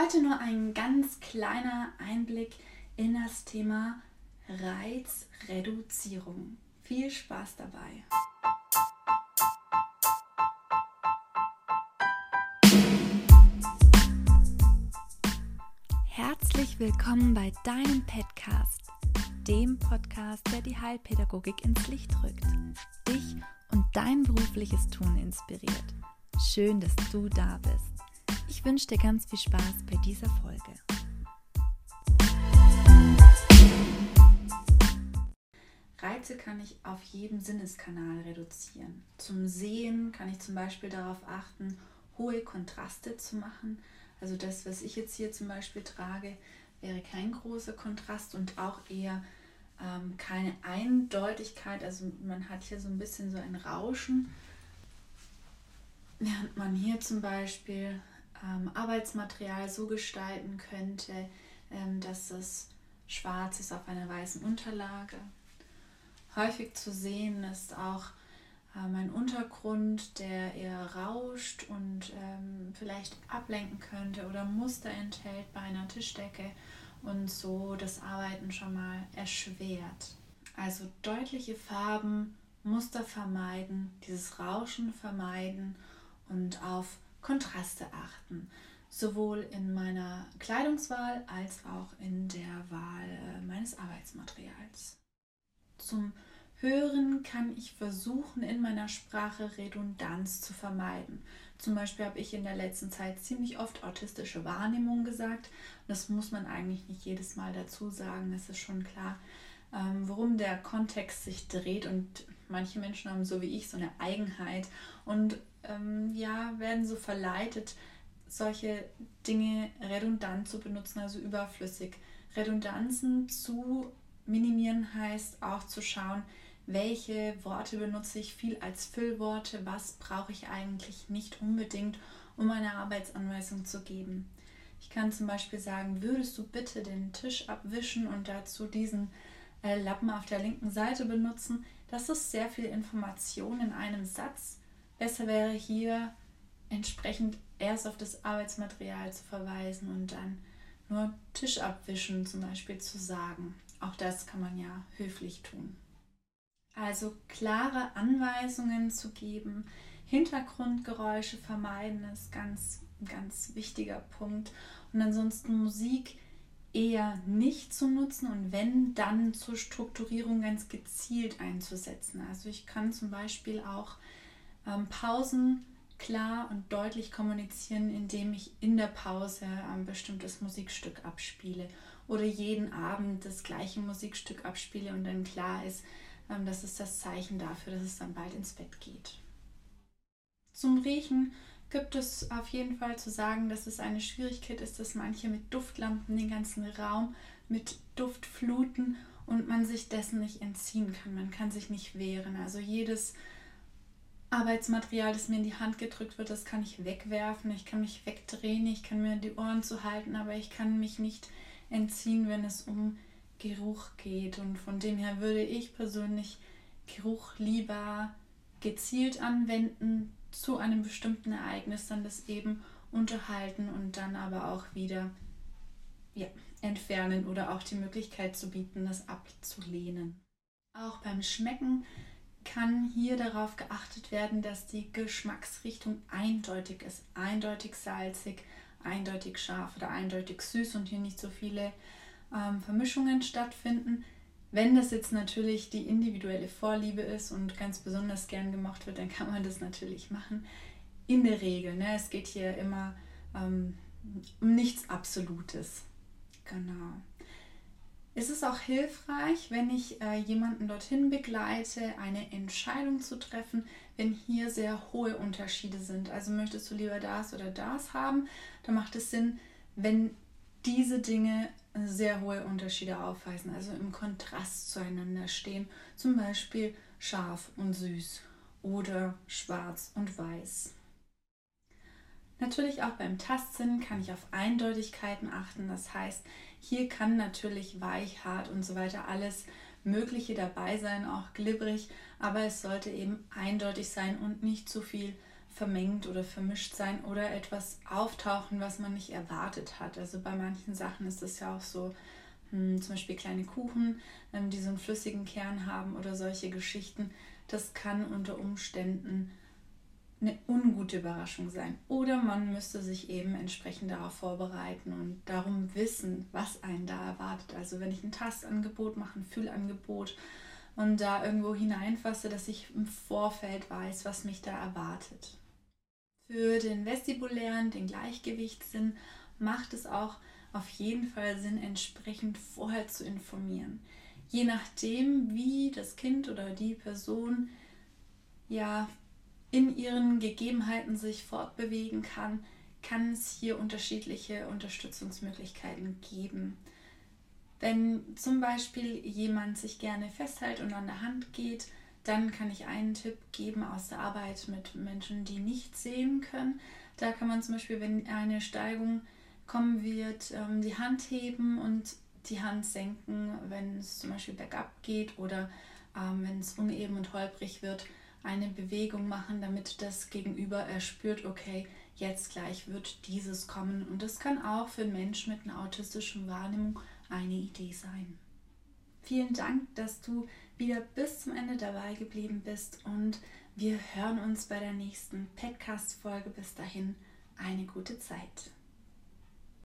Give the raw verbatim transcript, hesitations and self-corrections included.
Heute nur ein ganz kleiner Einblick in das Thema Reizreduzierung. Viel Spaß dabei! Herzlich willkommen bei deinem Podcast, dem Podcast, der die Heilpädagogik ins Licht rückt, dich und dein berufliches Tun inspiriert. Schön, dass du da bist. Ich wünsche dir ganz viel Spaß bei dieser Folge. Reize kann ich auf jedem Sinneskanal reduzieren. Zum Sehen kann ich zum Beispiel darauf achten, hohe Kontraste zu machen. Also das, was ich jetzt hier zum Beispiel trage, wäre kein großer Kontrast und auch eher ähm, keine Eindeutigkeit. Also man hat hier so ein bisschen so ein Rauschen, während man hier zum Beispiel ähm, Arbeitsmaterial so gestalten könnte, ähm, dass es schwarz ist auf einer weißen Unterlage. Häufig zu sehen ist auch mein Untergrund, der eher rauscht und ähm, vielleicht ablenken könnte oder Muster enthält bei einer Tischdecke und so das Arbeiten schon mal erschwert. Also deutliche Farben, Muster vermeiden, dieses Rauschen vermeiden und auf Kontraste achten. Sowohl in meiner Kleidungswahl als auch in der Wahl äh, meines Arbeitsmaterials. Zum Hören kann ich versuchen, in meiner Sprache Redundanz zu vermeiden. Zum Beispiel habe ich in der letzten Zeit ziemlich oft autistische Wahrnehmung gesagt. Das muss man eigentlich nicht jedes Mal dazu sagen, das ist schon klar, worum der Kontext sich dreht. Und manche Menschen haben so wie ich so eine Eigenheit und ähm, ja, werden so verleitet, solche Dinge redundant zu benutzen, also überflüssig. Redundanzen zu minimieren heißt auch zu schauen, welche Worte benutze ich viel als Füllworte, was brauche ich eigentlich nicht unbedingt, um eine Arbeitsanweisung zu geben. Ich kann zum Beispiel sagen, würdest du bitte den Tisch abwischen und dazu diesen äh, Lappen auf der linken Seite benutzen. Das ist sehr viel Information in einem Satz. Besser wäre hier entsprechend erst auf das Arbeitsmaterial zu verweisen und dann nur Tisch abwischen zum Beispiel zu sagen. Auch das kann man ja höflich tun. Also klare Anweisungen zu geben, Hintergrundgeräusche vermeiden, ist ganz, ganz wichtiger Punkt. Und ansonsten Musik eher nicht zu nutzen und wenn, dann zur Strukturierung ganz gezielt einzusetzen. Also ich kann zum Beispiel auch ähm, Pausen klar und deutlich kommunizieren, indem ich in der Pause ein bestimmtes Musikstück abspiele oder jeden Abend das gleiche Musikstück abspiele und dann klar ist, das ist das Zeichen dafür, dass es dann bald ins Bett geht. Zum Riechen gibt es auf jeden Fall zu sagen, dass es eine Schwierigkeit ist, dass manche mit Duftlampen den ganzen Raum mit Duft fluten und man sich dessen nicht entziehen kann, man kann sich nicht wehren. Also jedes Arbeitsmaterial, das mir in die Hand gedrückt wird, das kann ich wegwerfen, ich kann mich wegdrehen, ich kann mir die Ohren zuhalten, aber ich kann mich nicht entziehen, wenn es um Geruch geht. Und von dem her würde ich persönlich Geruch lieber gezielt anwenden zu einem bestimmten Ereignis, dann das eben unterhalten und dann aber auch wieder ja, entfernen oder auch die Möglichkeit zu bieten, das abzulehnen. Auch beim Schmecken kann hier darauf geachtet werden, dass die Geschmacksrichtung eindeutig ist. Eindeutig salzig, eindeutig scharf oder eindeutig süß und hier nicht so viele ähm, Vermischungen stattfinden. Wenn das jetzt natürlich die individuelle Vorliebe ist und ganz besonders gern gemocht wird, dann kann man das natürlich machen. In der Regel, ne? Es geht hier immer ähm, um nichts Absolutes. Genau. Es ist auch hilfreich, wenn ich äh, jemanden dorthin begleite, eine Entscheidung zu treffen, wenn hier sehr hohe Unterschiede sind. Also möchtest du lieber das oder das haben, dann macht es Sinn, wenn diese Dinge sehr hohe Unterschiede aufweisen, also im Kontrast zueinander stehen. Zum Beispiel scharf und süß oder schwarz und weiß. Natürlich auch beim Tastsinn kann ich auf Eindeutigkeiten achten. Das heißt, hier kann natürlich weich, hart und so weiter alles Mögliche dabei sein, auch glibberig, aber es sollte eben eindeutig sein und nicht zu viel vermengt oder vermischt sein oder etwas auftauchen, was man nicht erwartet hat. Also bei manchen Sachen ist das ja auch so, hm, zum Beispiel kleine Kuchen, ähm, die so einen flüssigen Kern haben oder solche Geschichten. Das kann unter Umständen eine ungute Überraschung sein. Oder man müsste sich eben entsprechend darauf vorbereiten und darum wissen, was einen da erwartet. Also wenn ich ein Tastangebot mache, ein Fühlangebot und da irgendwo hineinfasse, dass ich im Vorfeld weiß, was mich da erwartet. Für den vestibulären, den Gleichgewichtssinn, macht es auch auf jeden Fall Sinn, entsprechend vorher zu informieren. Je nachdem, wie das Kind oder die Person ja in ihren Gegebenheiten sich fortbewegen kann, kann es hier unterschiedliche Unterstützungsmöglichkeiten geben. Wenn zum Beispiel jemand sich gerne festhält und an der Hand geht, dann kann ich einen Tipp geben aus der Arbeit mit Menschen, die nicht sehen können. Da kann man zum Beispiel, wenn eine Steigung kommen wird, die Hand heben und die Hand senken, wenn es zum Beispiel bergab geht oder wenn es uneben und holprig wird, eine Bewegung machen, damit das Gegenüber erspürt, okay, jetzt gleich wird dieses kommen. Und das kann auch für einen Menschen mit einer autistischen Wahrnehmung eine Idee sein. Vielen Dank, dass du wieder bis zum Ende dabei geblieben bist und wir hören uns bei der nächsten Podcast-Folge. Bis dahin, eine gute Zeit.